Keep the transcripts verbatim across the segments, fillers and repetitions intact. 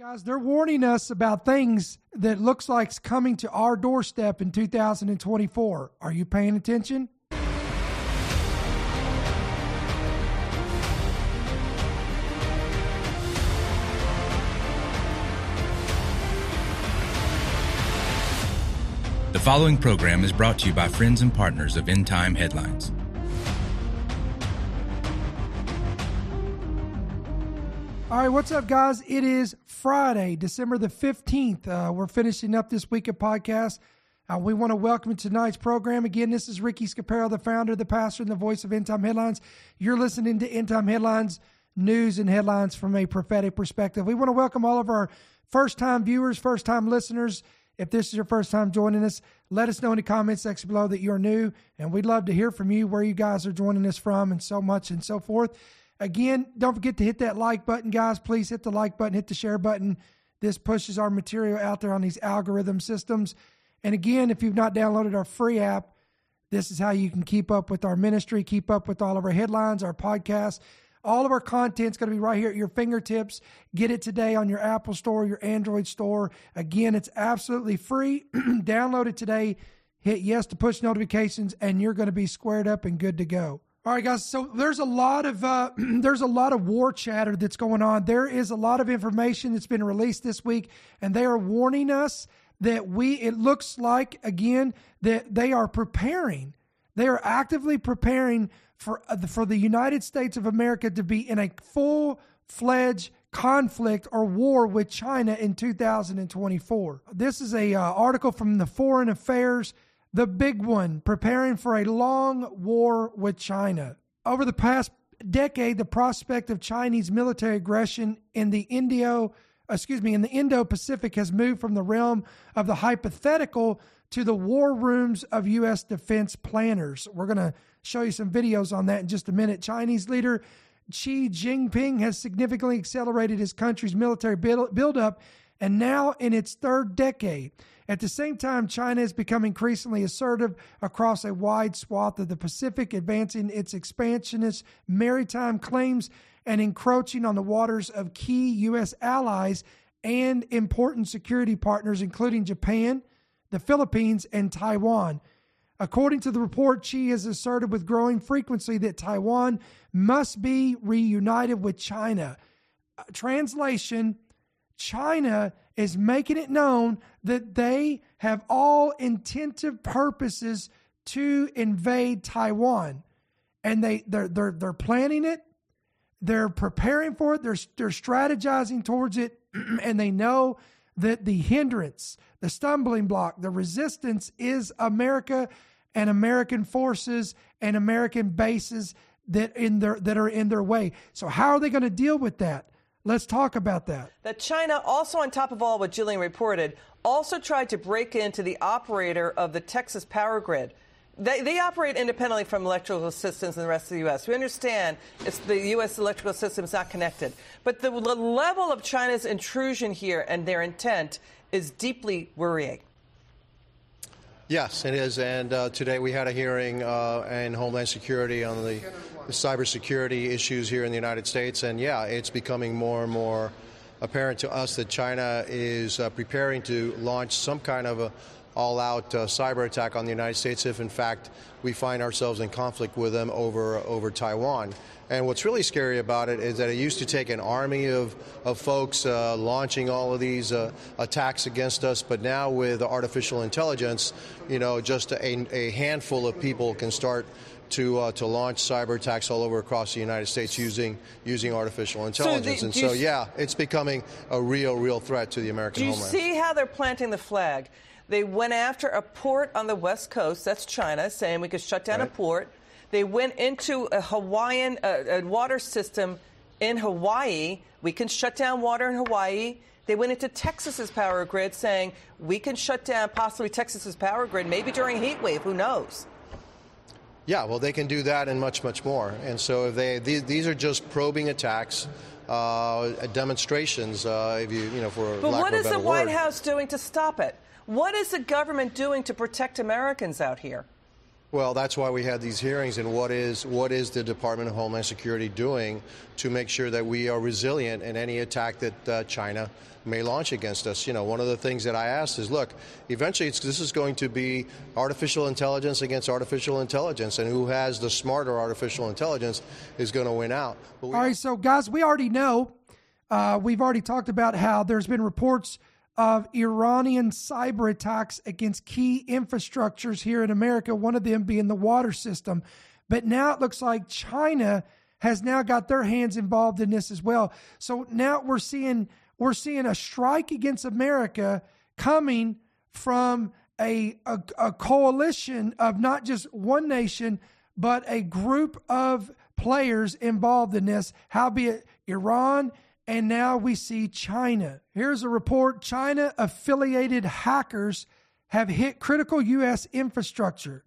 Guys, they're warning us about things that looks like it's coming to our doorstep in two thousand twenty-four. Are you paying attention? The following program is brought to you by friends and partners of End Time Headlines. All right, what's up, guys? It is Friday, December the fifteenth. Uh, we're finishing up this week of podcast. Uh, we want to welcome tonight's program. Again, this is Ricky Scaparo, the founder, the pastor, and the voice of End Time Headlines. You're listening to End Time Headlines, news and headlines from a prophetic perspective. We want to welcome all of our first-time viewers, first-time listeners. If this is your first time joining us, let us know in the comments section below that you're new, and we'd love to hear from you, where you guys are joining us from, and so much and so forth. Again, don't forget to hit that like button, guys. Please hit the like button, hit the share button. This pushes our material out there on these algorithm systems. And again, if you've not downloaded our free app, this is how you can keep up with our ministry, keep up with all of our headlines, our podcasts. All of our content's going to be right here at your fingertips. Get it today on your Apple Store, your Android Store. Again, it's absolutely free. Download it today. Hit yes to push notifications, and you're going to be squared up and good to go. All right, guys. So there's a lot of uh, there's a lot of war chatter that's going on. There is a lot of information that's been released this week, and they are warning us that we. It looks like again that they are preparing. They are actively preparing for uh, for the United States of America to be in a full-fledged conflict or war with China in two thousand twenty-four. This is a uh, article from the Foreign Affairs. The big one, preparing for a long war with China. Over the past decade, the prospect of Chinese military aggression in the Indo, excuse me, in the Indo-Pacific has moved from the realm of the hypothetical to the war rooms of U S defense planners. We're going to show you some videos on that in just a minute. Chinese leader Xi Jinping has significantly accelerated his country's military build- buildup and now in its third decade. At the same time, China has become increasingly assertive across a wide swath of the Pacific, advancing its expansionist maritime claims and encroaching on the waters of key U S allies and important security partners, including Japan, the Philippines, and Taiwan. According to the report, Xi has asserted with growing frequency that Taiwan must be reunited with China. Translation: China is making it known that they have all intentive purposes to invade Taiwan, and they they're they're, they're planning it, they're preparing for it, they're they're strategizing towards it, and they know that the hindrance, the stumbling block, the resistance is America and American forces and American bases that in their that are in their way. So how are they going to deal with that? Let's talk about that. That China also, on top of all what Jillian reported, also tried to break into the operator of the Texas power grid. They, they operate independently from electrical systems in the rest of the U S. We understand it's the U S electrical system is not connected. But the, the level of China's intrusion here and their intent is deeply worrying. Yes, it is. And uh, today we had a hearing uh, in Homeland Security on the cybersecurity issues here in the United States. And, yeah, it's becoming more and more apparent to us that China is uh, preparing to launch some kind of a all-out uh, cyber attack on the United States if, in fact, we find ourselves in conflict with them over over Taiwan. And what's really scary about it is that it used to take an army of, of folks uh, launching all of these uh, attacks against us, but now with artificial intelligence, you know, just a, a handful of people can start to uh, to launch cyber attacks all over across the United States using using artificial intelligence. So the, and so, yeah, it's becoming a real, real threat to the American homeland. Do you see how they're planting the flag? They went after a port on the West Coast, that's China, saying we could shut down right. a port. They went into a Hawaiian uh, a water system in Hawaii. We can shut down water in Hawaii. They went into Texas's power grid, saying we can shut down possibly Texas's power grid, maybe during a heat wave, who knows? Yeah, well, they can do that and much, much more. And so if they these, these are just probing attacks, uh, demonstrations, uh, if you, you know, for but lack what of a better is the White word. House doing to stop it? What is the government doing to protect Americans out here? Well, that's why we had these hearings, and what is what is the Department of Homeland Security doing to make sure that we are resilient in any attack that uh, China may launch against us? You know, one of the things that I asked is, look, eventually it's, this is going to be artificial intelligence against artificial intelligence, and who has the smarter artificial intelligence is going to win out. But we All right, so guys, we already know, uh, we've already talked about how there's been reports of Iranian cyber attacks against key infrastructures here in America, one of them being the water system. But now it looks like China has now got their hands involved in this as well. So now we're seeing we're seeing a strike against America coming from a, a, a coalition of not just one nation, but a group of players involved in this, howbeit Iran. And now we see China. Here's a report. China-affiliated hackers have hit critical U S infrastructure.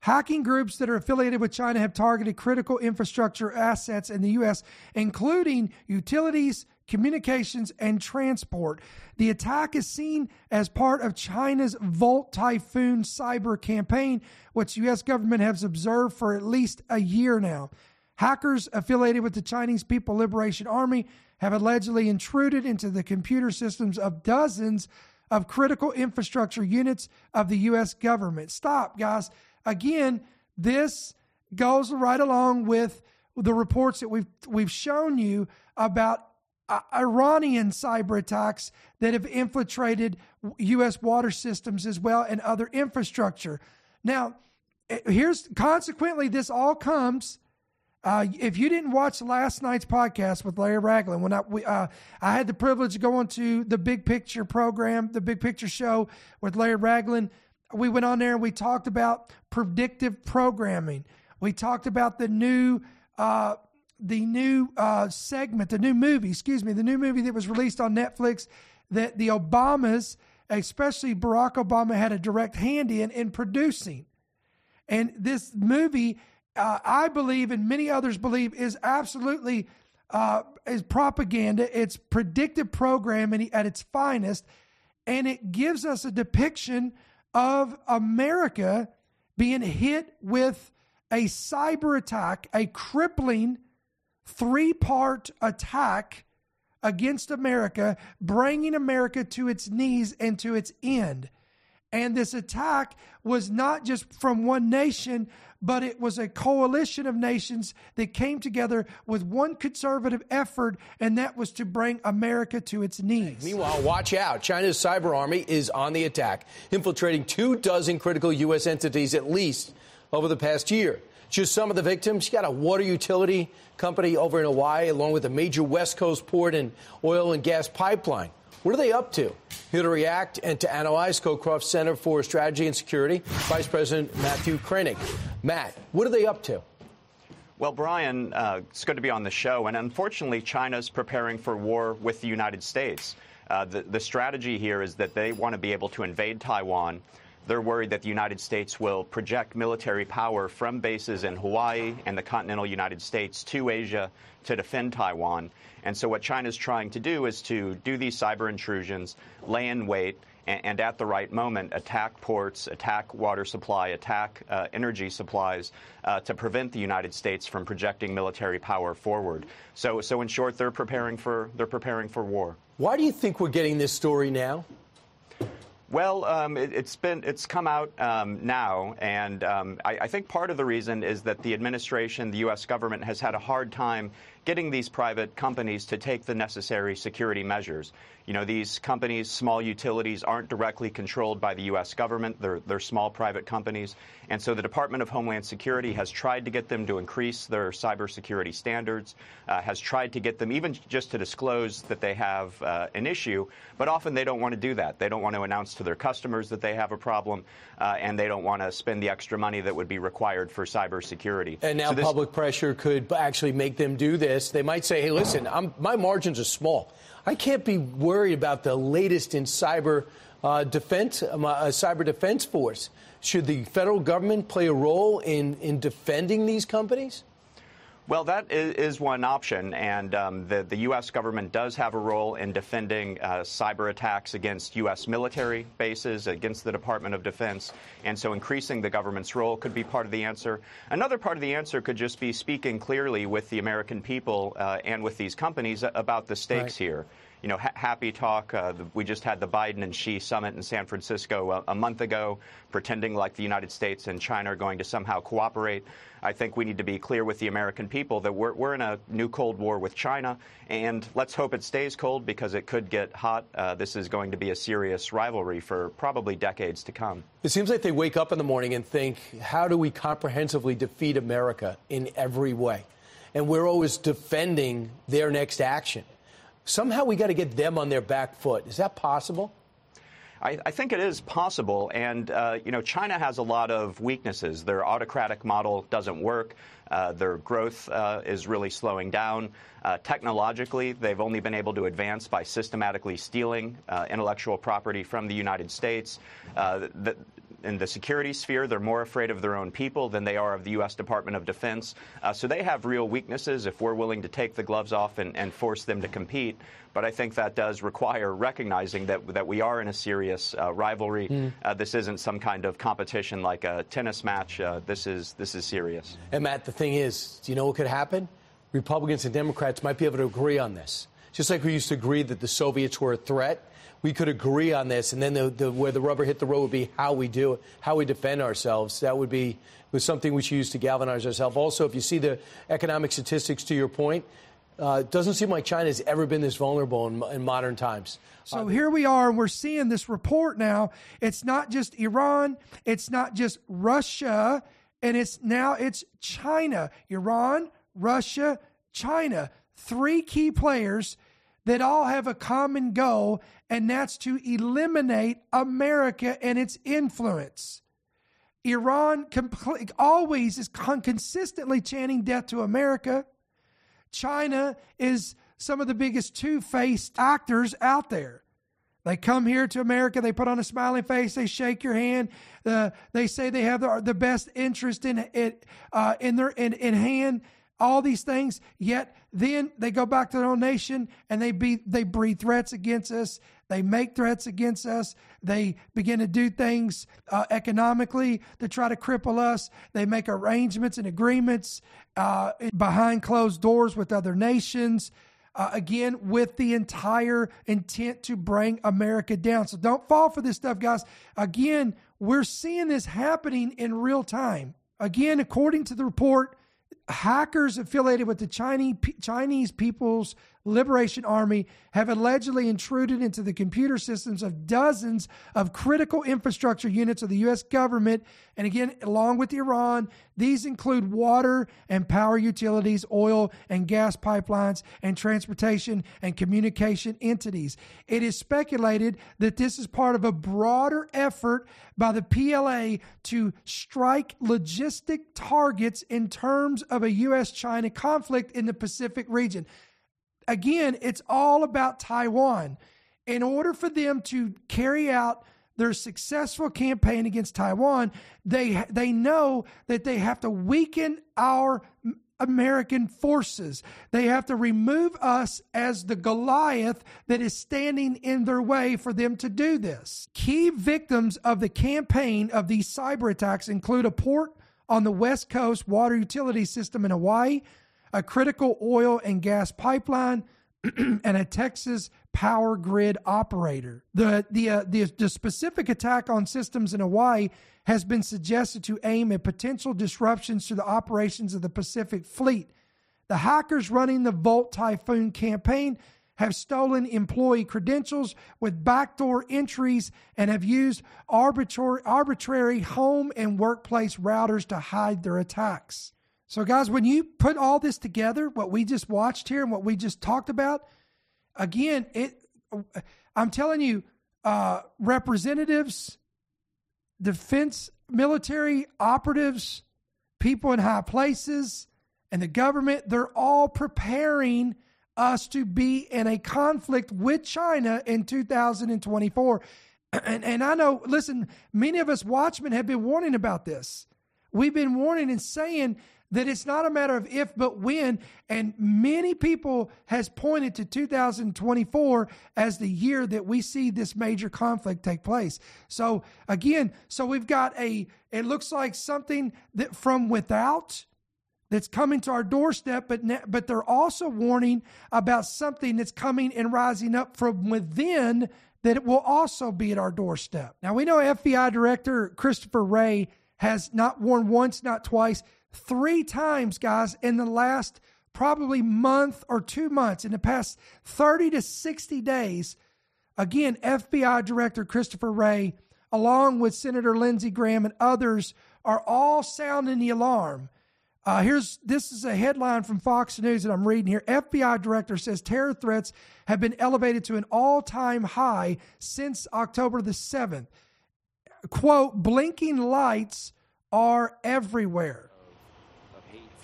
Hacking groups that are affiliated with China have targeted critical infrastructure assets in the U S, including utilities, communications, and transport. The attack is seen as part of China's Volt Typhoon cyber campaign, which the U S government has observed for at least a year now. Hackers affiliated with the Chinese People's Liberation Army have allegedly intruded into the computer systems of dozens of critical infrastructure units of the U S government. Stop, guys. Again, this goes right along with the reports that we've we've shown you about uh, Iranian cyber attacks that have infiltrated U S water systems as well and other infrastructure. Now, here's consequently, this all comes... Uh, if you didn't watch last night's podcast with Larry Ragland, when I we, uh, I had the privilege of going to the Big Picture program, the Big Picture show with Larry Ragland, we went on there and we talked about predictive programming. We talked about the new uh, the new uh, segment, the new movie, excuse me, the new movie that was released on Netflix that the Obamas, especially Barack Obama, had a direct hand in in producing, and this movie. Uh, I believe, and many others believe, is absolutely uh, is propaganda. It's predictive programming at its finest, and it gives us a depiction of America being hit with a cyber attack, a crippling three-part attack against America, bringing America to its knees and to its end. And this attack was not just from one nation, but it was a coalition of nations that came together with one conservative effort, and that was to bring America to its knees. Meanwhile, watch out. China's cyber army is on the attack, infiltrating two dozen critical U S entities at least over the past year. Just some of the victims, you got a water utility company over in Hawaii, along with a major West Coast port and oil and gas pipeline. What are they up to? Here to react and to analyze, Scowcroft Center for Strategy and Security, Vice President Matthew Kroenig. Matt, what are they up to? Well, Brian, uh, it's good to be on the show. And unfortunately, China's preparing for war with the United States. Uh, the, the strategy here is that they want to be able to invade Taiwan. They're worried that the United States will project military power from bases in Hawaii and the continental United States to Asia to defend Taiwan. And so what China's trying to do is to do these cyber intrusions, lay in wait, and, and at the right moment, attack ports, attack water supply, attack uh, energy supplies uh, to prevent the United States from projecting military power forward. So, so in short, they're preparing for they're preparing for war. Why do you think we're getting this story now? Well, um, it, it's been it's come out um, now, and um, I, I think part of the reason is that the administration, the U S government, has had a hard time getting these private companies to take the necessary security measures. You know, these companies, small utilities, aren't directly controlled by the U S government. They're, they're small private companies. And so the Department of Homeland Security has tried to get them to increase their cybersecurity standards, uh, has tried to get them even just to disclose that they have uh, an issue. But often they don't want to do that. They don't want to announce to their customers that they have a problem, uh, and they don't want to spend the extra money that would be required for cybersecurity. And now so this- public pressure could actually make them do this. They might say, hey, listen, I'm, my margins are small. I can't be worried about the latest in cyber uh, defense, uh, cyber defense force. Should the federal government play a role in, in defending these companies? Well, that is one option, and um, the, the U S government does have a role in defending uh, cyber attacks against U S military bases, against the Department of Defense, and so increasing the government's role could be part of the answer. Another part of the answer could just be speaking clearly with the American people uh, and with these companies about the stakes here. You know, ha happy talk. Uh, the, we just had the Biden and Xi summit in San Francisco a, a month ago, pretending like the United States and China are going to somehow cooperate. I think we need to be clear with the American people that we're, we're in a new Cold War with China, and let's hope it stays cold because it could get hot. Uh, this is going to be a serious rivalry for probably decades to come. It seems like they wake up in the morning and think, how do we comprehensively defeat America in every way? And we're always defending their next action. Somehow we got to get them on their back foot. Is that possible? I, I think it is possible. And, uh, you know, China has a lot of weaknesses. Their autocratic model doesn't work. Uh, their growth uh, is really slowing down. Uh, technologically, they've only been able to advance by systematically stealing uh, intellectual property from the United States. Uh, the, In the security sphere, they're more afraid of their own people than they are of the U S. Department of Defense. Uh, so they have real weaknesses if we're willing to take the gloves off and, and force them to compete. But I think that does require recognizing that, that we are in a serious uh, rivalry. Mm. Uh, this isn't some kind of competition like a tennis match. Uh, this is this is serious. And, Matt, the thing is, do you know what could happen? Republicans and Democrats might be able to agree on this. Just like we used to agree that the Soviets were a threat, we could agree on this, and then the, the, where the rubber hit the road would be how we do it, how we defend ourselves. That would be was something we should use to galvanize ourselves. Also, if you see the economic statistics, to your point, uh, it doesn't seem like China's ever been this vulnerable in, in modern times. So uh, here we are, and we're seeing this report now. It's not just Iran. It's not just Russia. And it's now it's China. Iran, Russia, China. Three key players that all have a common goal, and that's to eliminate America and its influence. Iran always is con consistently chanting death to America. China is some of the biggest two-faced actors out there. They come here to America, they put on a smiling face, they shake your hand, uh, they say they have the, the best interest in it uh, in their in, in hand. All these things, yet then they go back to their own nation and they be, they breathe threats against us. They make threats against us. They begin to do things uh, economically to try to cripple us. They make arrangements and agreements uh, behind closed doors with other nations, uh, again, with the entire intent to bring America down. So don't fall for this stuff, guys. Again, we're seeing this happening in real time. Again, according to the report, hackers affiliated with the Chinese, Chinese People's Liberation Army have allegedly intruded into the computer systems of dozens of critical infrastructure units of the U S government. And again, along with Iran, these include water and power utilities, oil and gas pipelines, and transportation and communication entities. It is speculated that this is part of a broader effort by the P L A to strike logistic targets in terms of a U S China conflict in the Pacific region. Again, it's all about Taiwan. In order for them to carry out their successful campaign against Taiwan, they they know that they have to weaken our American forces. They have to remove us as the Goliath that is standing in their way for them to do this. Key victims of the campaign of these cyber attacks include a port on the West Coast water utility system in Hawaii, a critical oil and gas pipeline, and a Texas power grid operator. The the, uh, the the specific attack on systems in Hawaii has been suggested to aim at potential disruptions to the operations of the Pacific Fleet. The hackers running the Volt Typhoon campaign have stolen employee credentials with backdoor entries and have used arbitrary, arbitrary home and workplace routers to hide their attacks. So, guys, when you put all this together, what we just watched here and what we just talked about, again, it, I'm telling you, uh, representatives, defense, military operatives, people in high places, and the government, they're all preparing us to be in a conflict with China in two thousand twenty-four. And, and I know, listen, many of us watchmen have been warning about this. We've been warning and saying that it's not a matter of if, but when. And many people has pointed to two thousand twenty-four as the year that we see this major conflict take place. So again, so we've got a, it looks like something that from without that's coming to our doorstep, but, ne- but they're also warning about something that's coming and rising up from within that it will also be at our doorstep. Now we know F B I Director Christopher Wray has not warned once, not twice, three times, guys, in the last probably month or two months, in the past thirty to sixty days. Again, F B I Director Christopher Wray, along with Senator Lindsey Graham and others, are all sounding the alarm. Uh, here's this is a headline from Fox News that I'm reading here. F B I Director says terror threats have been elevated to an all-time high since October the seventh. Quote, blinking lights are everywhere.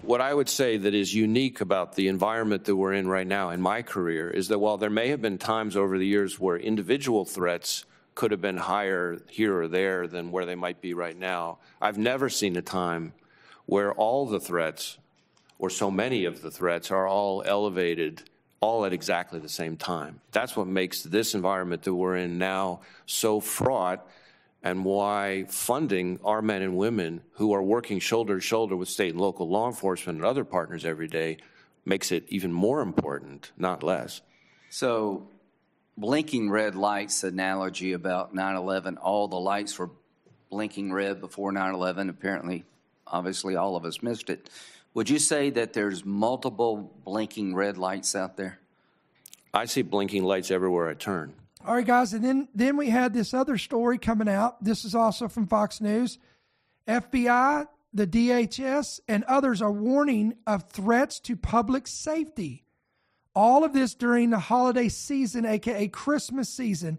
What I would say that is unique about the environment that we're in right now in my career is that while there may have been times over the years where individual threats could have been higher here or there than where they might be right now, I've never seen a time where all the threats, or so many of the threats, are all elevated all at exactly the same time. That's what makes this environment that we're in now so fraught, and why funding our men and women who are working shoulder to shoulder with state and local law enforcement and other partners every day makes it even more important, not less. So blinking red lights analogy about nine eleven, all the lights were blinking red before nine eleven. Apparently, obviously, all of us missed it. Would you say that there's multiple blinking red lights out there? I see blinking lights everywhere I turn. All right, guys, and then then we had this other story coming out. This is also from Fox News. F B I, the D H S, and others are warning of threats to public safety. All of this during the holiday season, a k a. Christmas season.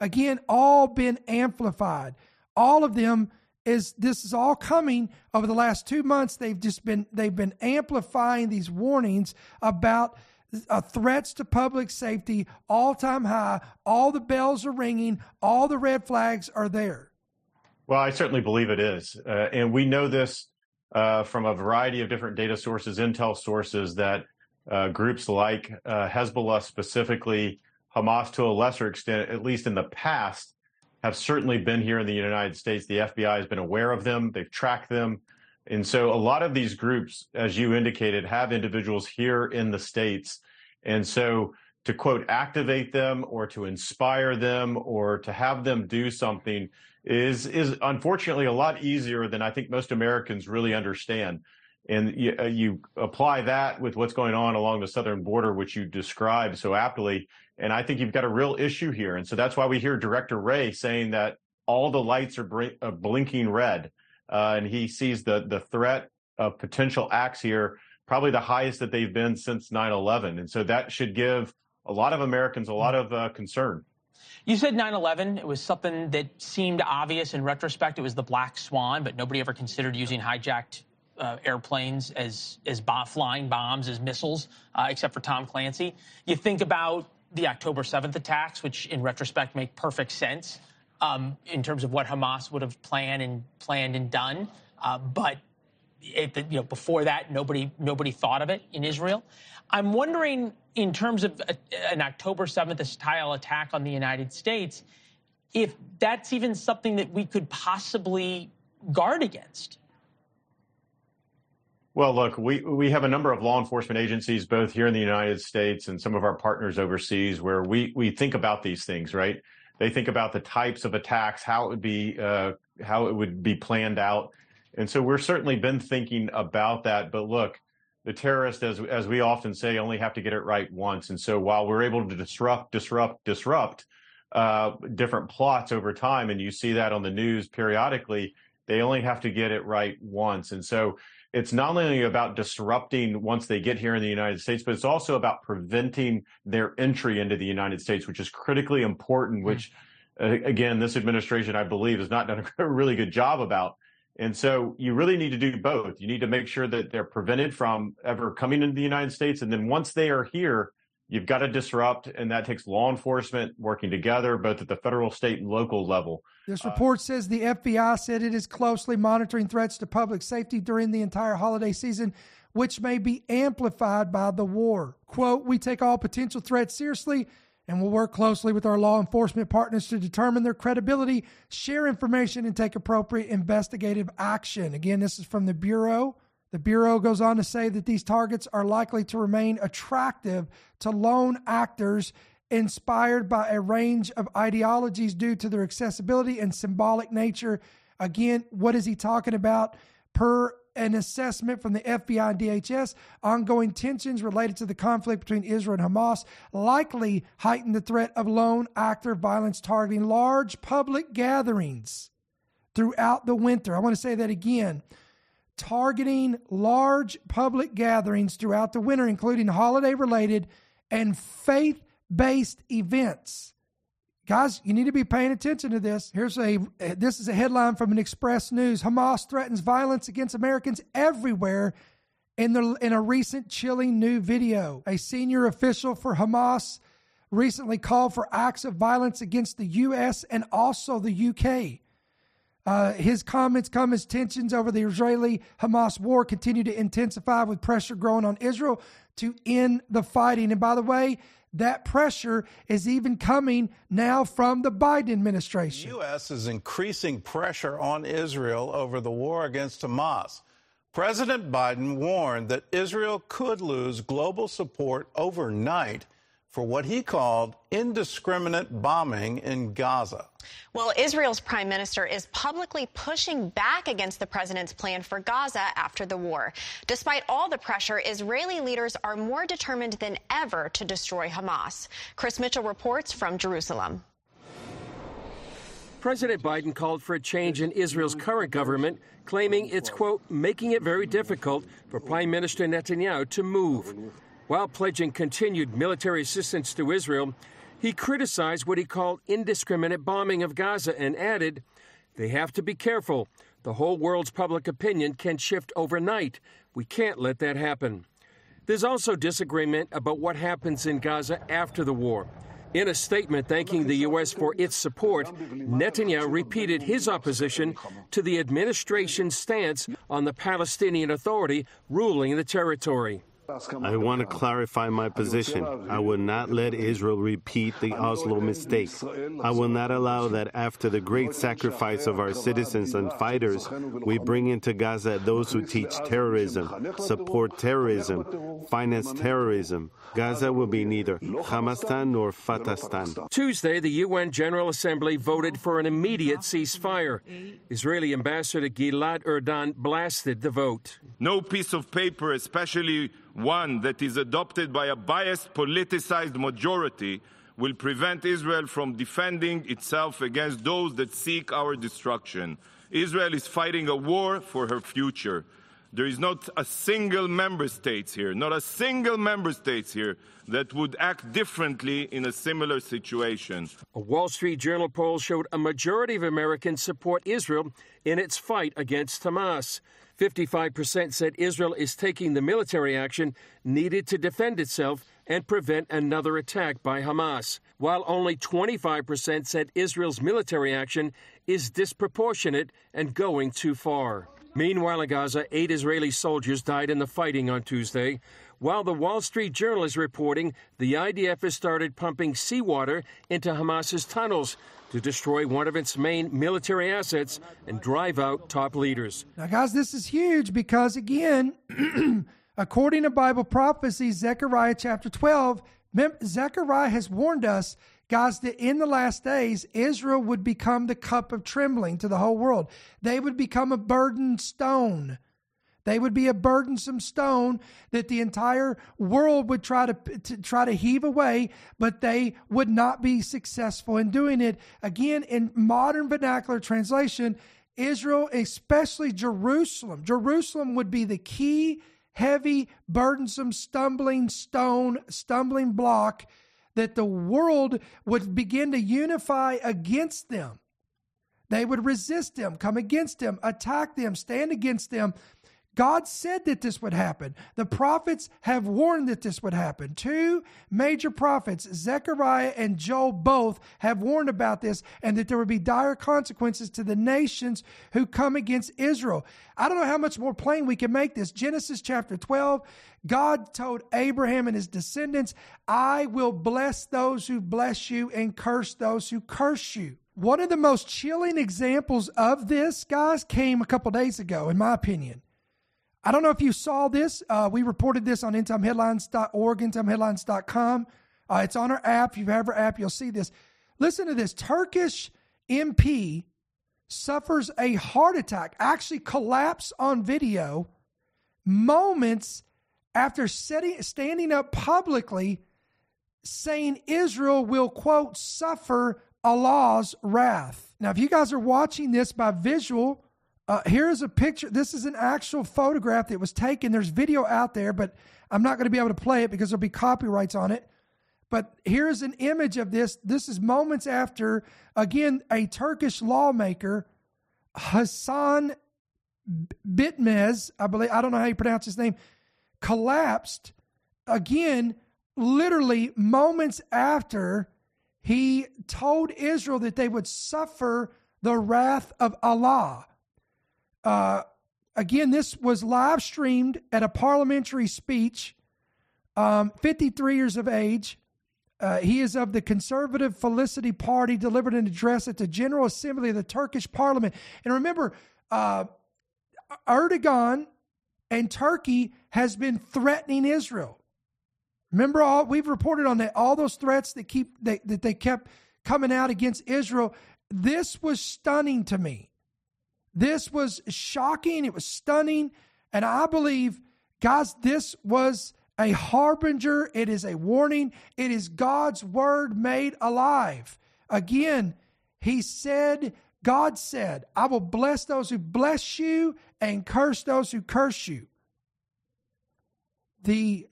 Again, all been amplified. All of them is, this is all coming over the last two months. They've just been, they've been amplifying these warnings about Uh, threats to public safety, all-time high, all the bells are ringing, all the red flags are there. Well, I certainly believe it is. Uh, and we know this uh, from a variety of different data sources, intel sources, that uh, groups like uh, Hezbollah specifically, Hamas to a lesser extent, at least in the past, have certainly been here in the United States. The F B I has been aware of them. They've tracked them. And so a lot of these groups, as you indicated, have individuals here in the States. And so to, quote, activate them or to inspire them or to have them do something is, is unfortunately a lot easier than I think most Americans really understand. And you, you apply that with what's going on along the southern border, which you described so aptly, and I think you've got a real issue here. And so that's why we hear Director Wray saying that all the lights are br- uh, blinking red. Uh, and he sees the the threat of potential acts here, probably the highest that they've been since nine eleven. And so that should give a lot of Americans a lot of uh, concern. You said nine eleven. It was something that seemed obvious in retrospect. It was the black swan, but nobody ever considered using hijacked uh, airplanes as, as bomb, flying bombs, as missiles, uh, except for Tom Clancy. You think about the October seventh attacks, which in retrospect make perfect sense. Um, in terms of what Hamas would have planned and planned and done, uh, but it, you know, before that, nobody nobody thought of it in Israel. I'm wondering, in terms of a, an October seventh style attack on the United States, if that's even something that we could possibly guard against. Well, look, we we have a number of law enforcement agencies, both here in the United States and some of our partners overseas, where we we think about these things, right? They think about the types of attacks, how it would be, uh, how it would be planned out, and so we're certainly been thinking about that. But look, the terrorists, as as we often say, only have to get it right once. And so while we're able to disrupt, disrupt, disrupt uh, different plots over time, and you see that on the news periodically, they only have to get it right once. And so it's not only about disrupting once they get here in the United States, but it's also about preventing their entry into the United States, which is critically important, which, uh, again, this administration, I believe, has not done a really good job about. And so you really need to do both. You need to make sure that they're prevented from ever coming into the United States. And then once they are here, You've got to disrupt, and that takes law enforcement working together, both at the federal, state, and local level. This report uh, says the F B I said it is closely monitoring threats to public safety during the entire holiday season, which may be amplified by the war. Quote, we take all potential threats seriously and will work closely with our law enforcement partners to determine their credibility, share information, and take appropriate investigative action. Again, this is from the Bureau. The Bureau goes on to say that these targets are likely to remain attractive to lone actors inspired by a range of ideologies due to their accessibility and symbolic nature. Again, what is he talking about? Per an assessment from the F B I and D H S, ongoing tensions related to the conflict between Israel and Hamas likely heighten the threat of lone actor violence targeting large public gatherings throughout the winter. I want to say that again. Targeting large public gatherings throughout the winter, including holiday-related and faith-based events. Guys, you need to be paying attention to this. Here's a this is a headline from an Express News. Hamas threatens violence against Americans everywhere in the in a recent chilling new video. A senior official for Hamas recently called for acts of violence against the U S and also the U K. Uh, his comments come as tensions over the Israeli-Hamas war continue to intensify with pressure growing on Israel to end the fighting. And by the way, that pressure is even coming now from the Biden administration. The U S is increasing pressure on Israel over the war against Hamas. President Biden warned that Israel could lose global support overnight for what he called indiscriminate bombing in Gaza. Well, Israel's prime minister is publicly pushing back against the president's plan for Gaza after the war. Despite all the pressure, Israeli leaders are more determined than ever to destroy Hamas. Chris Mitchell reports from Jerusalem. President Biden called for a change in Israel's current government, claiming it's, quote, making it very difficult for Prime Minister Netanyahu to move. While pledging continued military assistance to Israel, he criticized what he called indiscriminate bombing of Gaza and added, they have to be careful. The whole world's public opinion can shift overnight. We can't let that happen. There's also disagreement about what happens in Gaza after the war. In a statement thanking the U S for its support, Netanyahu repeated his opposition to the administration's stance on the Palestinian Authority ruling the territory. I want to clarify my position. I will not let Israel repeat the Oslo mistake. I will not allow that after the great sacrifice of our citizens and fighters, we bring into Gaza those who teach terrorism, support terrorism, finance terrorism. Gaza will be neither Hamastan nor Fatahstan. Tuesday, the U N General Assembly voted for an immediate ceasefire. Israeli Ambassador Gilad Erdan blasted the vote. No piece of paper, especially one that is adopted by a biased, politicized majority, will prevent Israel from defending itself against those that seek our destruction. Israel is fighting a war for her future. There is not a single member state here, not a single member state here that would act differently in a similar situation. A Wall Street Journal poll showed a majority of Americans support Israel in its fight against Hamas. fifty-five percent said Israel is taking the military action needed to defend itself and prevent another attack by Hamas, while only twenty-five percent said Israel's military action is disproportionate and going too far. Meanwhile, in Gaza, eight Israeli soldiers died in the fighting on Tuesday. While the Wall Street Journal is reporting, the I D F has started pumping seawater into Hamas's tunnels to destroy one of its main military assets and drive out top leaders. Now, guys, this is huge because, again, according to Bible prophecy, Zechariah chapter twelve, Zechariah has warned us, guys, that in the last days, Israel would become the cup of trembling to the whole world. They would become a burdened stone. They would be a burdensome stone that the entire world would try to, to try to heave away, but they would not be successful in doing it. Again, in modern vernacular translation, Israel, especially Jerusalem, Jerusalem would be the key, heavy, burdensome, stumbling stone, stumbling block that the world would begin to unify against them. They would resist them, come against them, attack them, stand against them. God said that this would happen. The prophets have warned that this would happen. Two major prophets, Zechariah and Joel, both have warned about this and that there would be dire consequences to the nations who come against Israel. I don't know how much more plain we can make this. Genesis chapter twelve, God told Abraham and his descendants, I will bless those who bless you and curse those who curse you. One of the most chilling examples of this, guys, came a couple days ago, in my opinion. I don't know if you saw this. Uh, we reported this on end time headlines dot org, end time headlines dot com. Uh, it's on our app. If you have our app, you'll see this. Listen to this. Turkish M P suffers a heart attack, actually collapse on video moments after setting, standing up publicly saying Israel will, quote, suffer Allah's wrath. Now, if you guys are watching this by visual, Uh, here is a picture. This is an actual photograph that was taken. There's video out there, but I'm not going to be able to play it because there'll be copyrights on it. But here is an image of this. This is moments after, again, a Turkish lawmaker, Hassan Bitmez, I believe, I don't know how you pronounce his name, collapsed again, literally moments after he told Israel that they would suffer the wrath of Allah. Uh, again, this was live streamed at a parliamentary speech, um, fifty-three years of age. Uh, he is of the conservative Felicity Party, delivered an address at the General Assembly of the Turkish Parliament. And remember, uh, Erdogan and Turkey has been threatening Israel. Remember, all we've reported on that, all those threats that keep they, that they kept coming out against Israel. This was stunning to me. This was shocking. It was stunning. And I believe, guys, this was a harbinger. It is a warning. It is God's word made alive. Again, he said, God said, I will bless those who bless you and curse those who curse you. The,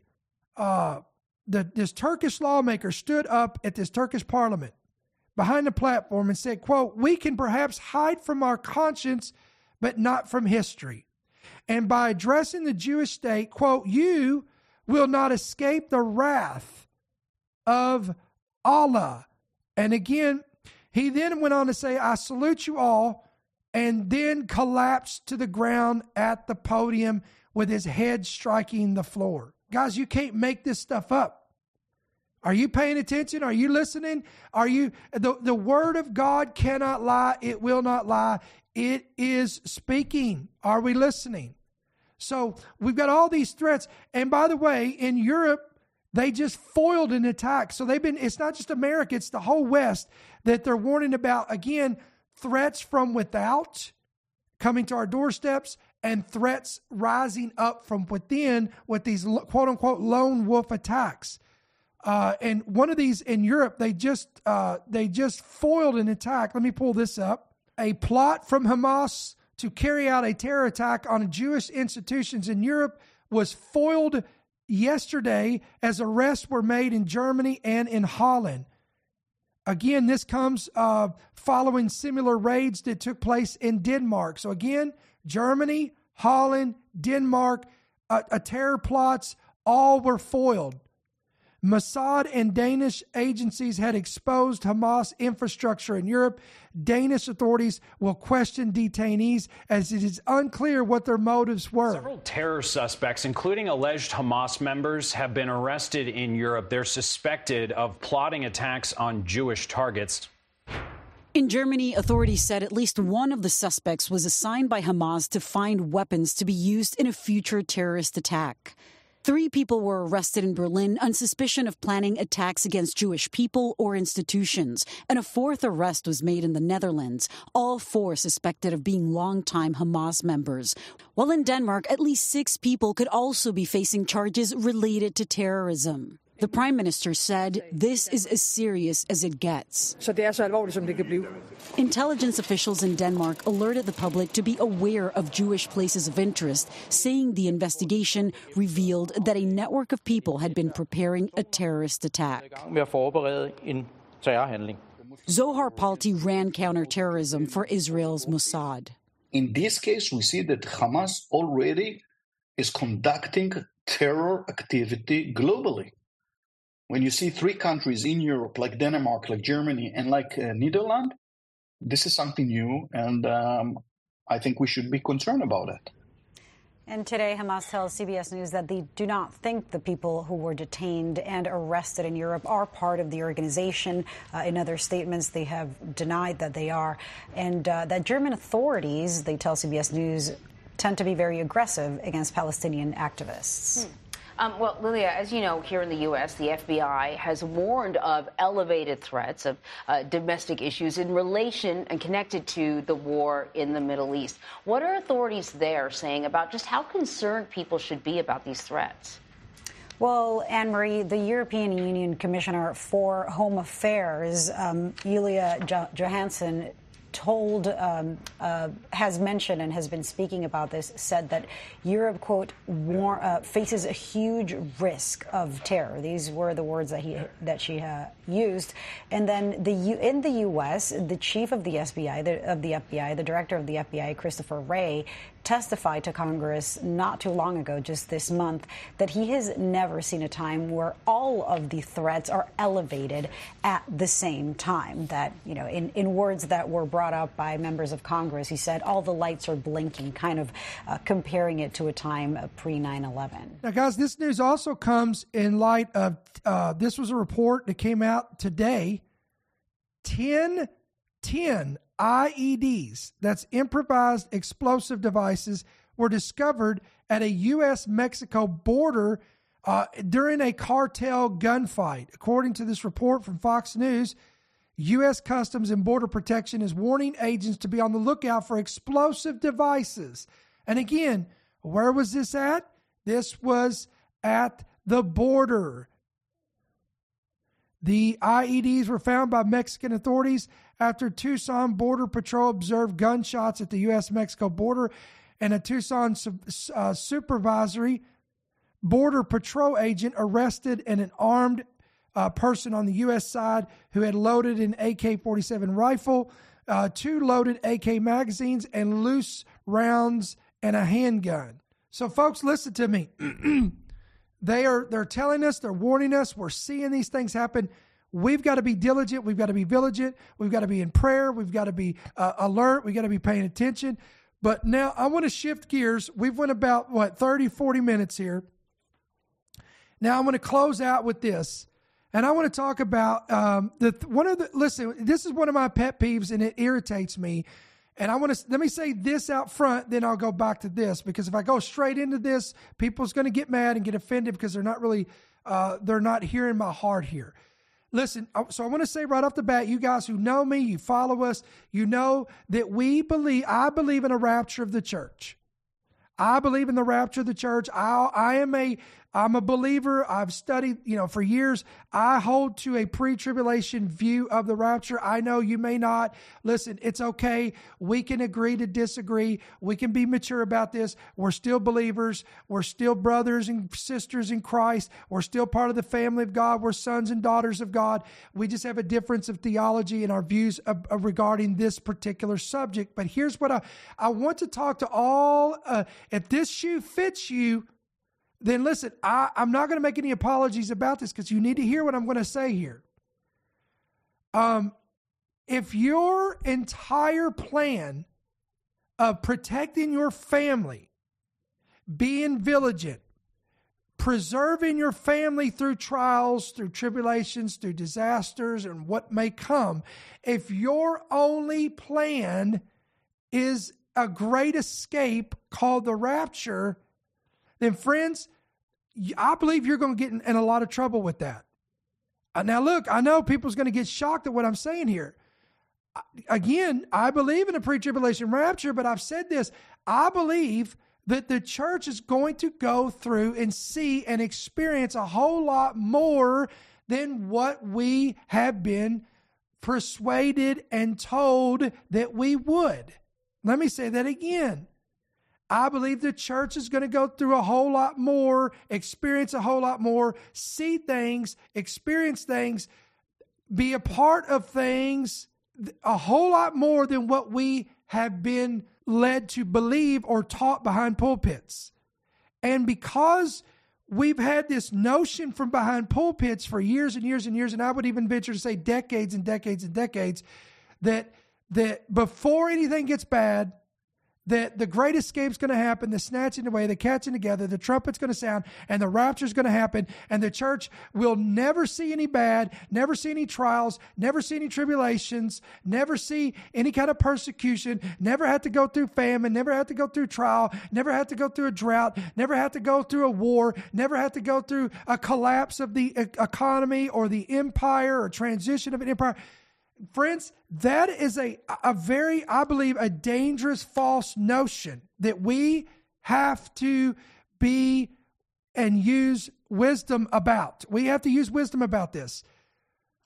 uh, the this Turkish lawmaker stood up at this Turkish parliament behind the platform and said, quote, we can perhaps hide from our conscience, but not from history. And by addressing the Jewish state, quote, you will not escape the wrath of Allah. And again, he then went on to say, I salute you all, and then collapsed to the ground at the podium with his head striking the floor. Guys, you can't make this stuff up. Are you paying attention? Are you listening? Are you the, the word of God cannot lie. It will not lie. It is speaking. Are we listening? So we've got all these threats. And by the way, in Europe, they just foiled an attack. So they've been, it's not just America, it's the whole West that they're warning about. Again, threats from without coming to our doorsteps and threats rising up from within with these quote unquote lone wolf attacks. Uh, and one of these in Europe, they just uh, they just foiled an attack. Let me pull this up. A plot from Hamas to carry out a terror attack on Jewish institutions in Europe was foiled yesterday as arrests were made in Germany and in Holland. Again, this comes uh, following similar raids that took place in Denmark. So again, Germany, Holland, Denmark, uh, a terror plots, all were foiled. Mossad and Danish agencies had exposed Hamas infrastructure in Europe. Danish authorities will question detainees as it is unclear what their motives were. Several terror suspects, including alleged Hamas members, have been arrested in Europe. They're suspected of plotting attacks on Jewish targets. In Germany, authorities said at least one of the suspects was assigned by Hamas to find weapons to be used in a future terrorist attack. Three people were arrested in Berlin on suspicion of planning attacks against Jewish people or institutions, and a fourth arrest was made in the Netherlands, all four suspected of being longtime Hamas members. While in Denmark, at least six people could also be facing charges related to terrorism. The Prime Minister said, this is as serious as it gets. Intelligence officials in Denmark alerted the public to be aware of Jewish places of interest, saying the investigation revealed that a network of people had been preparing a terrorist attack. Zohar Palti ran counterterrorism for Israel's Mossad. In this case, we see that Hamas already is conducting terror activity globally. When you see three countries in Europe, like Denmark, like Germany, and like uh, Netherlands, this is something new, and um, I think we should be concerned about it. And today, Hamas tells C B S News that they do not think the people who were detained and arrested in Europe are part of the organization. Uh, in other statements, they have denied that they are. And uh, that German authorities, they tell C B S News, tend to be very aggressive against Palestinian activists. Hmm. Um, well, Lilia, as you know, here in the U S, the F B I has warned of elevated threats of uh, domestic issues in relation and connected to the war in the Middle East. What are authorities there saying about just how concerned people should be about these threats? Well, Anne-Marie, the European Union Commissioner for Home Affairs, um, Ylva Jo- Johansson, told, um, uh, has mentioned and has been speaking about this, said that Europe, quote, war, uh, faces a huge risk of terror. These were the words that he that she uh, used. And then the U in the U S, the chief of the F B I, the, of the F B I, the director of the F B I, Christopher Wray, testified to Congress not too long ago, just this month, that he has never seen a time where all of the threats are elevated at the same time. That, you know, in, in words that were brought up by members of Congress, he said all the lights are blinking, kind of uh, comparing it to a time uh, pre nine eleven. Now, guys, this news also comes in light of, uh, this was a report that came out today, ten, ten I E Ds, that's improvised explosive devices, were discovered at a U S Mexico border uh, during a cartel gunfight. According to this report from Fox News, U S Customs and Border Protection is warning agents to be on the lookout for explosive devices. And again, where was this at? This was at the border. The I E Ds were found by Mexican authorities after Tucson Border Patrol observed gunshots at the U S Mexico border, and a Tucson uh, supervisory Border Patrol agent arrested an, an armed uh, person on the U S side who had loaded an A K forty-seven rifle, uh, two loaded A K magazines, and loose rounds and a handgun. So, folks, listen to me. They are, they're telling us, they're warning us, we're seeing these things happen. We've got to be diligent. We've got to be vigilant. We've got to be in prayer. We've got to be uh, alert. We've got to be paying attention. But now I want to shift gears. We've went about, what, thirty, forty minutes here. Now I'm going to close out with this. And I want to talk about um, the one of the, listen, this is one of my pet peeves, and it irritates me. And I want to, let me say this out front, then I'll go back to this, because if I go straight into this, people's going to get mad and get offended because they're not really, uh, they're not hearing my heart here. Listen, so I want to say right off the bat, you guys who know me, you follow us, you know that we believe, I believe in a rapture of the church. I believe in the rapture of the church. I, I am a, I'm a believer. I've studied, you know, for years. I hold to a pre-tribulation view of the rapture. I know you may not. Listen, it's okay. We can agree to disagree. We can be mature about this. We're still believers. We're still brothers and sisters in Christ. We're still part of the family of God. We're sons and daughters of God. We just have a difference of theology and our views of, of regarding this particular subject. But here's what I, I want to talk to all. Uh, if this shoe fits you, then listen, I, I'm not going to make any apologies about this because you need to hear what I'm going to say here. Um, if your entire plan of protecting your family, being vigilant, preserving your family through trials, through tribulations, through disasters, and what may come, if your only plan is a great escape called the rapture, then friends, I believe you're going to get in, in a lot of trouble with that. Uh, now, look, I know people's going to get shocked at what I'm saying here. I, again, I believe in a pre-tribulation rapture, but I've said this. I believe that the church is going to go through and see and experience a whole lot more than what we have been persuaded and told that we would. Let me say that again. I believe the church is going to go through a whole lot more, experience a whole lot more, see things, experience things, be a part of things, a whole lot more than what we have been led to believe or taught behind pulpits. And because we've had this notion from behind pulpits for years and years and years, and I would even venture to say decades and decades and decades, that that before anything gets bad, that the great escape's going to happen, the snatching away, the catching together, the trumpet's going to sound, and the rapture's going to happen, and the church will never see any bad, never see any trials, never see any tribulations, never see any kind of persecution, never have to go through famine, never have to go through trial, never have to go through a drought, never have to go through a war, never have to go through a collapse of the economy or the empire or transition of an empire. Friends, that is a, a very, I believe, a dangerous false notion that we have to be and use wisdom about. We have to use wisdom about this.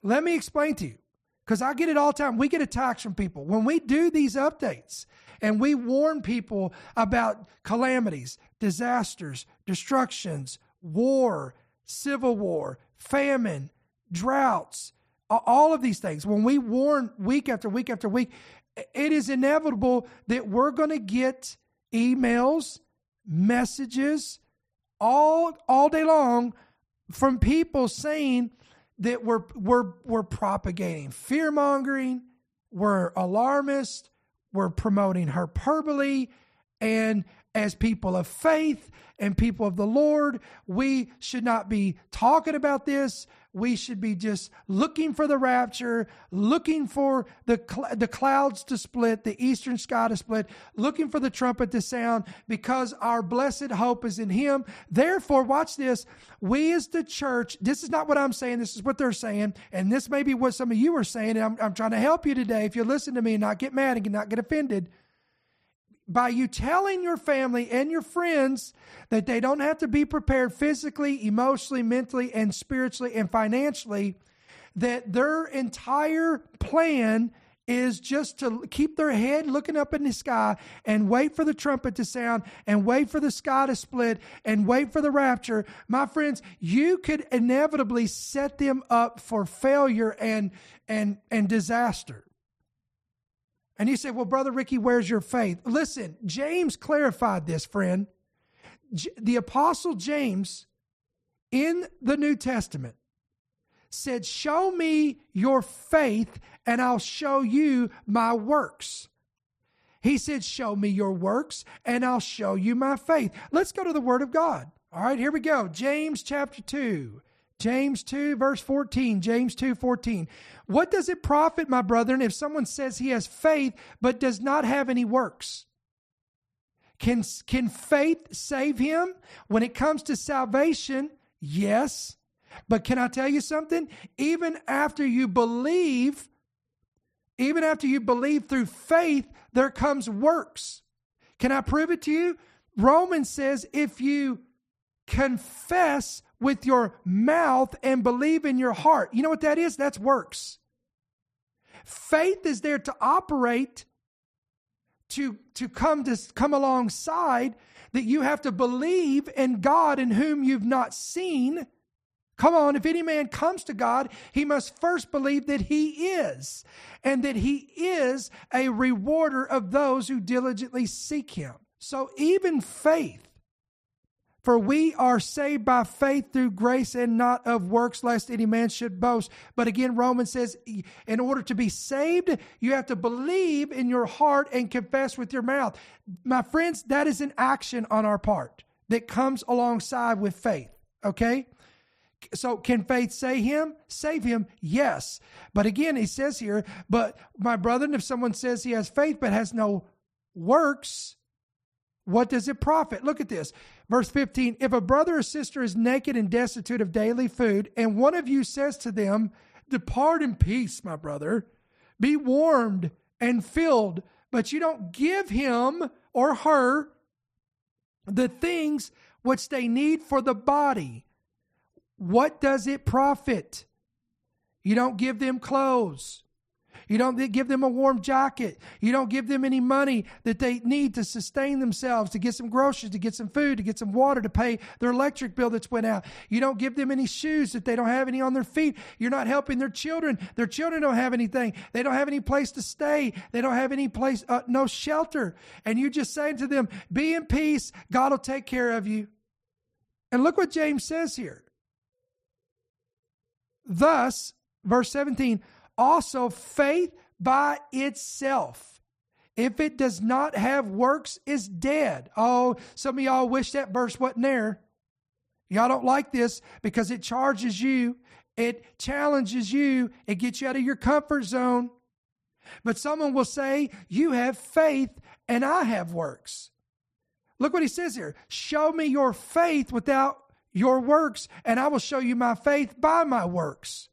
Let me explain to you, because I get it all the time. We get attacks from people. When we do these updates and we warn people about calamities, disasters, destructions, war, civil war, famine, droughts, all of these things, when we warn week after week after week, it is inevitable that we're going to get emails, messages all all day long from people saying that we're we're we're propagating fear mongering, we're alarmist, we're promoting hyperbole, and as people of faith and people of the Lord, we should not be talking about this. We should be just looking for the rapture, looking for the cl- the clouds to split, the eastern sky to split, looking for the trumpet to sound, because our blessed hope is in him. Therefore, watch this. We as the church, this is not what I'm saying. This is what they're saying. And this may be what some of you are saying. And I'm, I'm trying to help you today. If you listen to me and not get mad and not get offended, by you telling your family and your friends that they don't have to be prepared physically, emotionally, mentally, and spiritually and financially, that their entire plan is just to keep their head looking up in the sky and wait for the trumpet to sound and wait for the sky to split and wait for the rapture. My friends, you could inevitably set them up for failure and and and disaster. And you say, well, Brother Ricky, where's your faith? Listen, James clarified this, friend. J- the Apostle James in the New Testament said, show me your faith and I'll show you my works. He said, show me your works and I'll show you my faith. Let's go to the Word of God. All right, here we go. James chapter two. James two, verse fourteen, James two, fourteen. What does it profit, my brethren, if someone says he has faith but does not have any works? Can, can faith save him? When it comes to salvation, yes. But can I tell you something? Even after you believe, even after you believe through faith, there comes works. Can I prove it to you? Romans says if you confess with your mouth and believe in your heart. You know what that is? That's works. Faith is there to operate, to, to come to come alongside, that you have to believe in God in whom you've not seen. Come on, if any man comes to God, he must first believe that he is, and that he is a rewarder of those who diligently seek him. So even faith, for we are saved by faith through grace and not of works, lest any man should boast. But again, Romans says, in order to be saved, you have to believe in your heart and confess with your mouth. My friends, that is an action on our part that comes alongside with faith, okay? So can faith save him? Save him? Yes. But again, he says here, but my brethren, if someone says he has faith but has no works, what does it profit? Look at this. Verse fifteen, if a brother or sister is naked and destitute of daily food, and one of you says to them, depart in peace, my brother, be warmed and filled, but you don't give him or her the things which they need for the body, what does it profit? You don't give them clothes. You don't give them a warm jacket. You don't give them any money that they need to sustain themselves, to get some groceries, to get some food, to get some water, to pay their electric bill that's went out. You don't give them any shoes that they don't have any on their feet. You're not helping their children. Their children don't have anything. They don't have any place to stay. They don't have any place, uh, no shelter. And you're just saying to them, be in peace. God will take care of you. And look what James says here. Thus, verse seventeen, also faith by itself, if it does not have works, is dead. Oh, some of y'all wish that verse wasn't there. Y'all don't like this because it charges you. It challenges you. It gets you out of your comfort zone. But someone will say, you have faith and I have works. Look what he says here. Show me your faith without your works, and I will show you my faith by my works.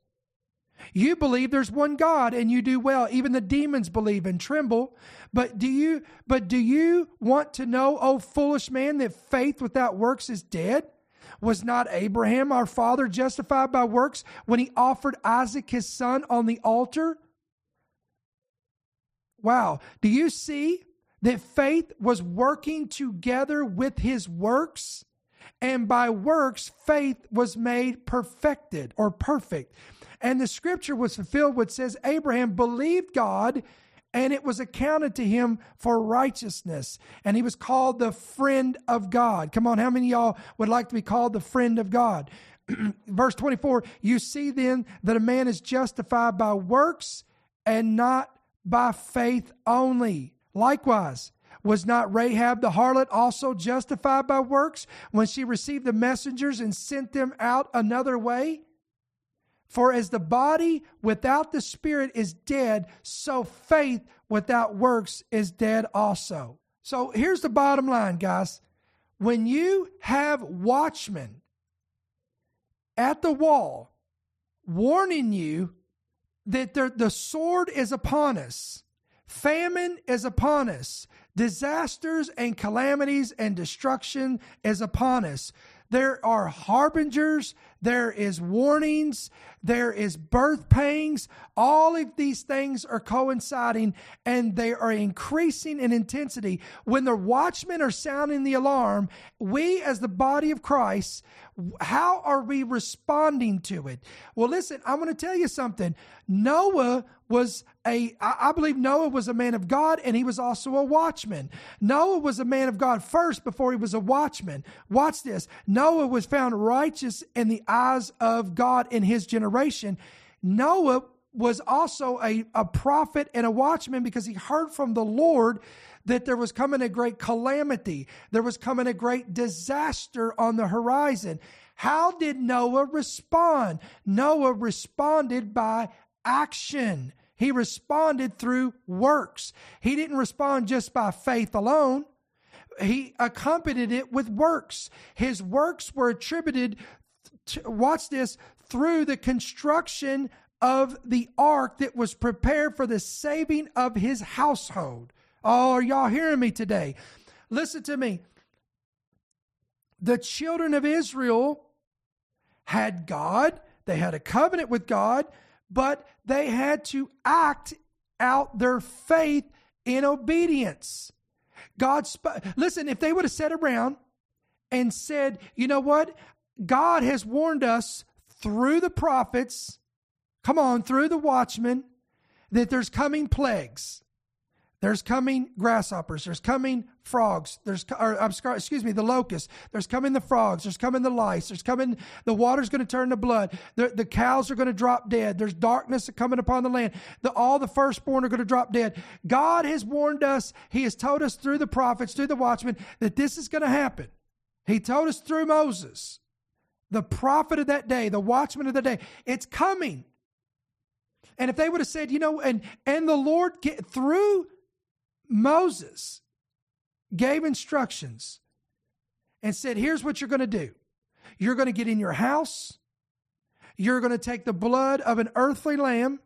You believe there's one God and you do well. Even the demons believe and tremble. But do you, but do you want to know, O foolish man, that faith without works is dead? Was not Abraham, our father, justified by works when he offered Isaac, his son, on the altar? Wow. Do you see that faith was working together with his works? And by works, faith was made perfected or perfect. And the scripture was fulfilled, which says, Abraham believed God, and it was accounted to him for righteousness. And he was called the friend of God. Come on, how many of y'all would like to be called the friend of God? Verse twenty-four, you see then that a man is justified by works and not by faith only. Likewise, was not Rahab the harlot also justified by works when she received the messengers and sent them out another way? For as the body without the spirit is dead, so faith without works is dead also. So here's the bottom line, guys. When you have watchmen at the wall warning you that the sword is upon us, famine is upon us, disasters and calamities and destruction is upon us, there are harbingers, there is warnings, there is birth pangs. All of these things are coinciding, and they are increasing in intensity. When the watchmen are sounding the alarm, we as the body of Christ, how are we responding to it? Well, listen, I'm going to tell you something. Noah was a, I believe Noah was a man of God, and he was also a watchman. Noah was a man of God first before he was a watchman. Watch this. Noah was found righteous in the eyes of God in his generation. Noah was also a, a prophet and a watchman because he heard from the Lord that there was coming a great calamity. There was coming a great disaster on the horizon. How did Noah respond? Noah responded by action. He responded through works. He didn't respond just by faith alone. He accompanied it with works. His works were attributed to, watch this, through the construction of the ark that was prepared for the saving of his household. Oh, are y'all hearing me today? Listen to me. The children of Israel had God. They had a covenant with God. But they had to act out their faith in obedience. God spoke. Listen, if they would have sat around and said, you know what? God has warned us through the prophets, come on, through the watchmen, that there's coming plagues. There's coming grasshoppers. There's coming frogs. There's, or, I'm sorry, excuse me, the locusts. There's coming the frogs. There's coming the lice. There's coming, the water's going to turn to blood. The, the cows are going to drop dead. There's darkness coming upon the land. The, all the firstborn are going to drop dead. God has warned us. He has told us through the prophets, through the watchmen, that this is going to happen. He told us through Moses, the prophet of that day, the watchman of the day. It's coming. And if they would have said, you know, and, and the Lord get through Moses gave instructions and said, here's what you're going to do. You're going to get in your house. You're going to take the blood of an earthly lamb,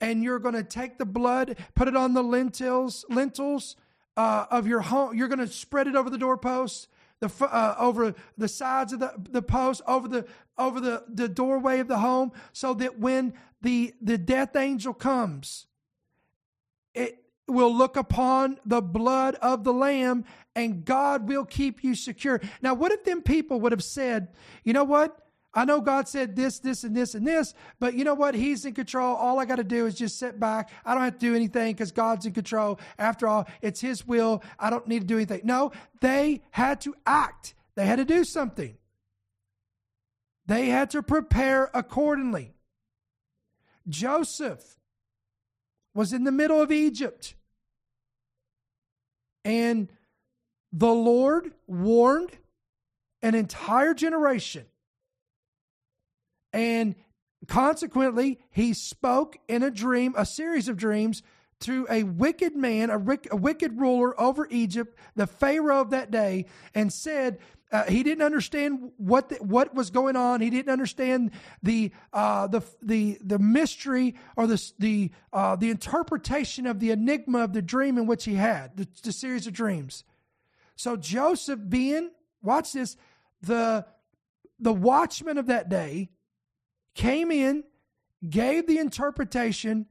and you're going to take the blood, put it on the lentils, lentils uh, of your home. You're going to spread it over the doorposts, the uh, over the sides of the, the post, over the over the, the doorway of the home, so that when the the death angel comes, it will look upon the blood of the lamb, and God will keep you secure. Now, what if them people would have said, you know what? I know God said this, this, and this, and this, but you know what? He's in control. All I got to do is just sit back. I don't have to do anything because God's in control. After all, it's his will. I don't need to do anything. No, they had to act. They had to do something. They had to prepare accordingly. Joseph was in the middle of Egypt, and the Lord warned an entire generation, and consequently, he spoke in a dream, a series of dreams, to a wicked man, a, ric- a wicked ruler over Egypt, the Pharaoh of that day, and said uh, he didn't understand what the, what was going on. He didn't understand the uh, the the the mystery or the the uh, the interpretation of the enigma of the dream in which he had the, the series of dreams. So Joseph, being watch this, the the watchman of that day, came in, gave the interpretation,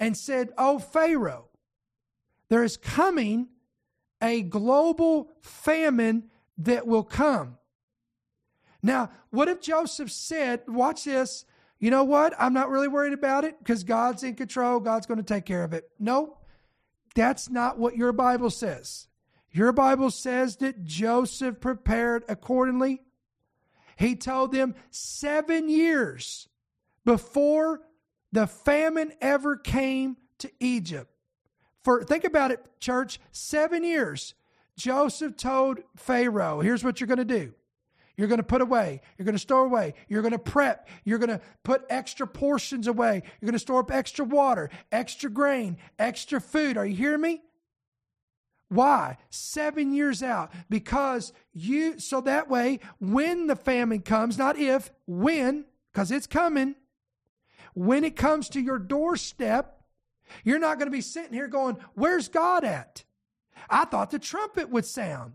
and said, "Oh, Pharaoh, there is coming a global famine that will come." Now, what if Joseph said, watch this, you know what? I'm not really worried about it because God's in control. God's going to take care of it. No, that's not what your Bible says. Your Bible says that Joseph prepared accordingly. He told them seven years before the famine ever came to Egypt. For think about it, church, seven years. Joseph told Pharaoh, here's what you're going to do. You're going to put away. You're going to store away. You're going to prep. You're going to put extra portions away. You're going to store up extra water, extra grain, extra food. Are you hearing me? Why? Seven years out. Because you, so that way, when the famine comes, not if, when, because it's coming, when it comes to your doorstep, you're not going to be sitting here going, where's God at? I thought the trumpet would sound.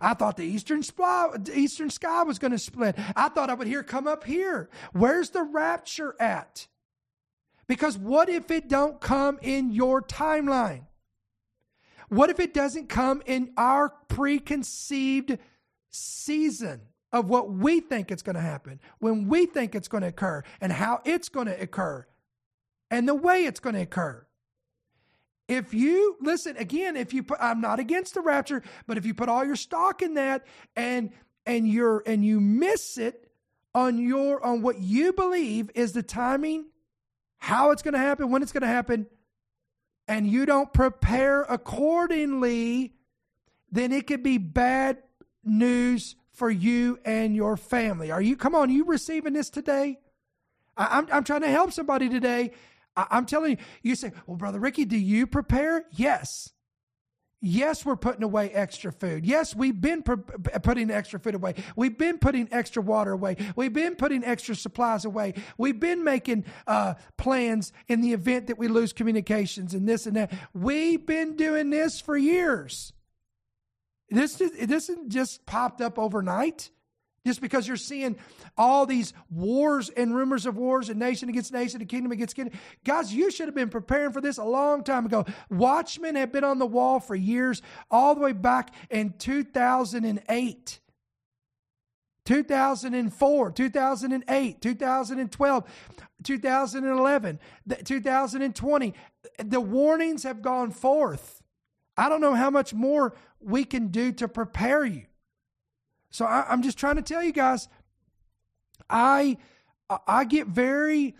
I thought the eastern sky, eastern sky was going to split. I thought I would hear, come up here. Where's the rapture at? Because what if it don't come in your timeline? What if it doesn't come in our preconceived season of what we think it's going to happen, when we think it's going to occur, and how it's going to occur, and the way it's going to occur? If you, listen, again, if you put, I'm not against the rapture, but if you put all your stock in that and and you're and you miss it on your on what you believe is the timing, how it's going to happen, when it's going to happen, and you don't prepare accordingly, then it could be bad news for you and your family. Are you, come on, you receiving this today? I, I'm, I'm trying to help somebody today. I, I'm telling you, you say, well, Brother Ricky, do you prepare? Yes. Yes, we're putting away extra food. Yes, we've been pre- putting extra food away. We've been putting extra water away. We've been putting extra supplies away. We've been making uh, plans in the event that we lose communications and this and that. We've been doing this for years. This is, this isn't just popped up overnight. Just because you're seeing all these wars and rumors of wars and nation against nation and kingdom against kingdom. Guys, you should have been preparing for this a long time ago. Watchmen have been on the wall for years, all the way back in two thousand eight, two thousand four, two thousand eight, two thousand twelve, two thousand eleven, two thousand twenty. The warnings have gone forth. I don't know how much more we can do to prepare you. So I, I'm just trying to tell you guys, I I get very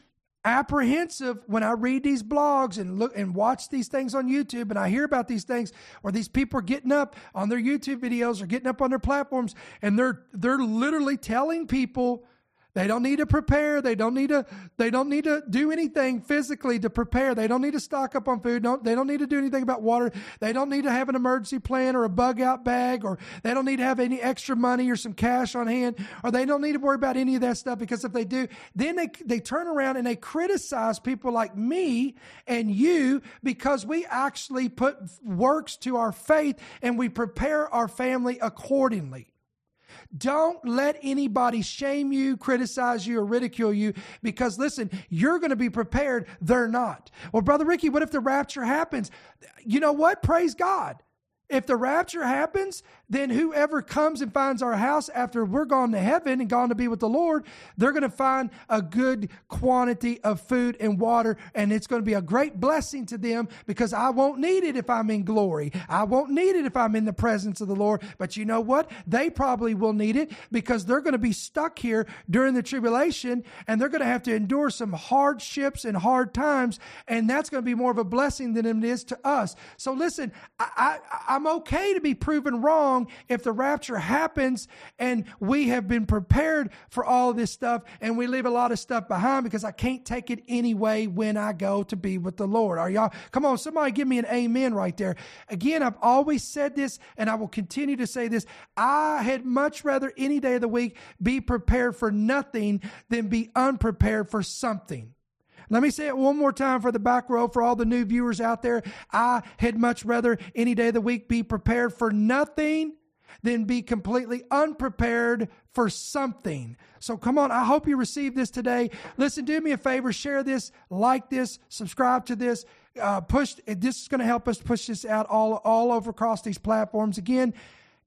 apprehensive when I read these blogs and look and watch these things on YouTube, and I hear about these things where these people are getting up on their YouTube videos or getting up on their platforms, and they're they're literally telling people they don't need to prepare, they don't need to they don't need to do anything physically to prepare, they don't need to stock up on food, don't, they don't need to do anything about water, they don't need to have an emergency plan or a bug out bag, or they don't need to have any extra money or some cash on hand, or they don't need to worry about any of that stuff, because if they do, then they they turn around and they criticize people like me and you, because we actually put works to our faith and we prepare our family accordingly. Don't let anybody shame you, criticize you, or ridicule you, because listen, you're going to be prepared. They're not. Well, Brother Ricky, what if the rapture happens? You know what? Praise God. If the rapture happens, then whoever comes and finds our house after we're gone to heaven and gone to be with the Lord, they're going to find a good quantity of food and water, and it's going to be a great blessing to them, because I won't need it if I'm in glory. I won't need it if I'm in the presence of the Lord. But you know what? They probably will need it, because they're going to be stuck here during the tribulation, and they're going to have to endure some hardships and hard times, and that's going to be more of a blessing than it is to us. So listen, I, I, I'm okay to be proven wrong if the rapture happens and we have been prepared for all this stuff and we leave a lot of stuff behind, because I can't take it anyway when I go to be with the Lord. Are y'all, come on, somebody give me an amen right there. Again, I've always said this and I will continue to say this. I had much rather any day of the week be prepared for nothing than be unprepared for something. Let me say it one more time for the back row, for all the new viewers out there. I had much rather any day of the week be prepared for nothing than be completely unprepared for something. So come on, I hope you receive this today. Listen, do me a favor, share this, like this, subscribe to this. Uh, push. This is going to help us push this out all, all over across these platforms. Again,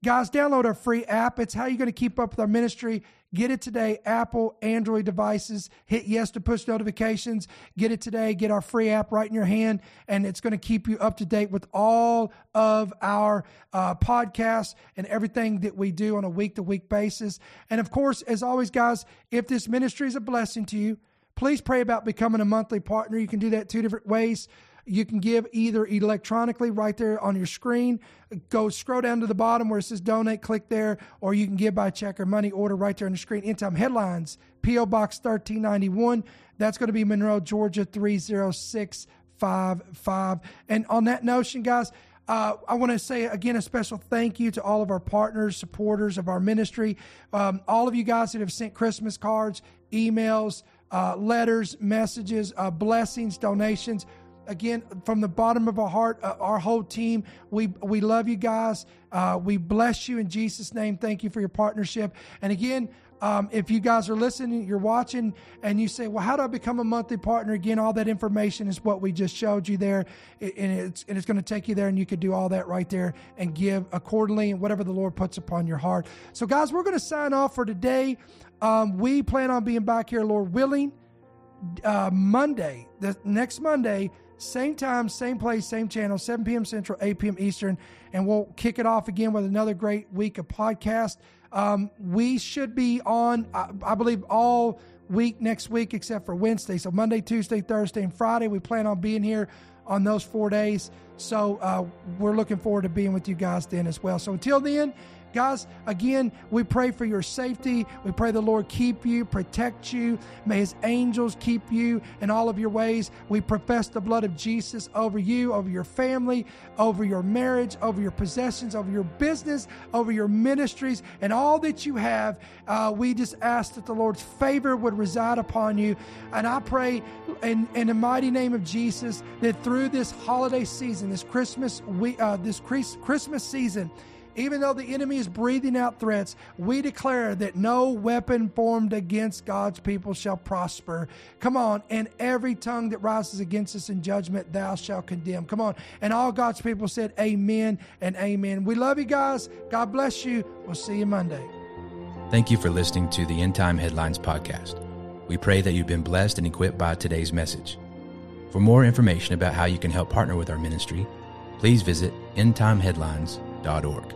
guys, download our free app. It's how you're going to keep up with our ministry. Get it today, Apple, Android devices. Hit yes to push notifications. Get it today. Get our free app right in your hand, and it's going to keep you up to date with all of our uh, podcasts and everything that we do on a week-to-week basis. And, of course, as always, guys, if this ministry is a blessing to you, please pray about becoming a monthly partner. You can do that two different ways. You can give either electronically right there on your screen. Go scroll down to the bottom where it says donate, click there, or you can give by check or money order right there on the screen. End Time Headlines, P O Box thirteen ninety-one. That's going to be Monroe, Georgia, three oh six five five. And on that notion, guys, Uh, I want to say, again, a special thank you to all of our partners, supporters of our ministry. Um, all of you guys that have sent Christmas cards, emails, uh, letters, messages, uh, blessings, donations. Again, from the bottom of our heart, uh, our whole team, we we love you guys. Uh, we bless you in Jesus' name. Thank you for your partnership. And again, um, if you guys are listening, you're watching, and you say, well, how do I become a monthly partner? Again, all that information is what we just showed you there. It, and it's, and it's going to take you there, and you can do all that right there and give accordingly and whatever the Lord puts upon your heart. So, guys, we're going to sign off for today. Um, we plan on being back here, Lord willing, uh, Monday, the next Monday, same time, same place, same channel, seven p.m. Central, eight p.m. Eastern. And we'll kick it off again with another great week of podcast. Um, we should be on, I, I believe, all week next week except for Wednesday. So Monday, Tuesday, Thursday, and Friday, we plan on being here on those four days. So uh, we're looking forward to being with you guys then as well. So until then, guys, again, we pray for your safety. We pray the Lord keep you, protect you. May his angels keep you in all of your ways. We profess the blood of Jesus over you, over your family, over your marriage, over your possessions, over your business, over your ministries, and all that you have. Uh, we just ask that the Lord's favor would reside upon you. And I pray in, in the mighty name of Jesus that through this holiday season, this Christmas, we, uh, this Christmas season, even though the enemy is breathing out threats, we declare that no weapon formed against God's people shall prosper. Come on, and every tongue that rises against us in judgment, thou shalt condemn. Come on, and all God's people said amen and amen. We love you guys. God bless you. We'll see you Monday. Thank you for listening to the End Time Headlines podcast. We pray that you've been blessed and equipped by today's message. For more information about how you can help partner with our ministry, please visit end time headlines dot org.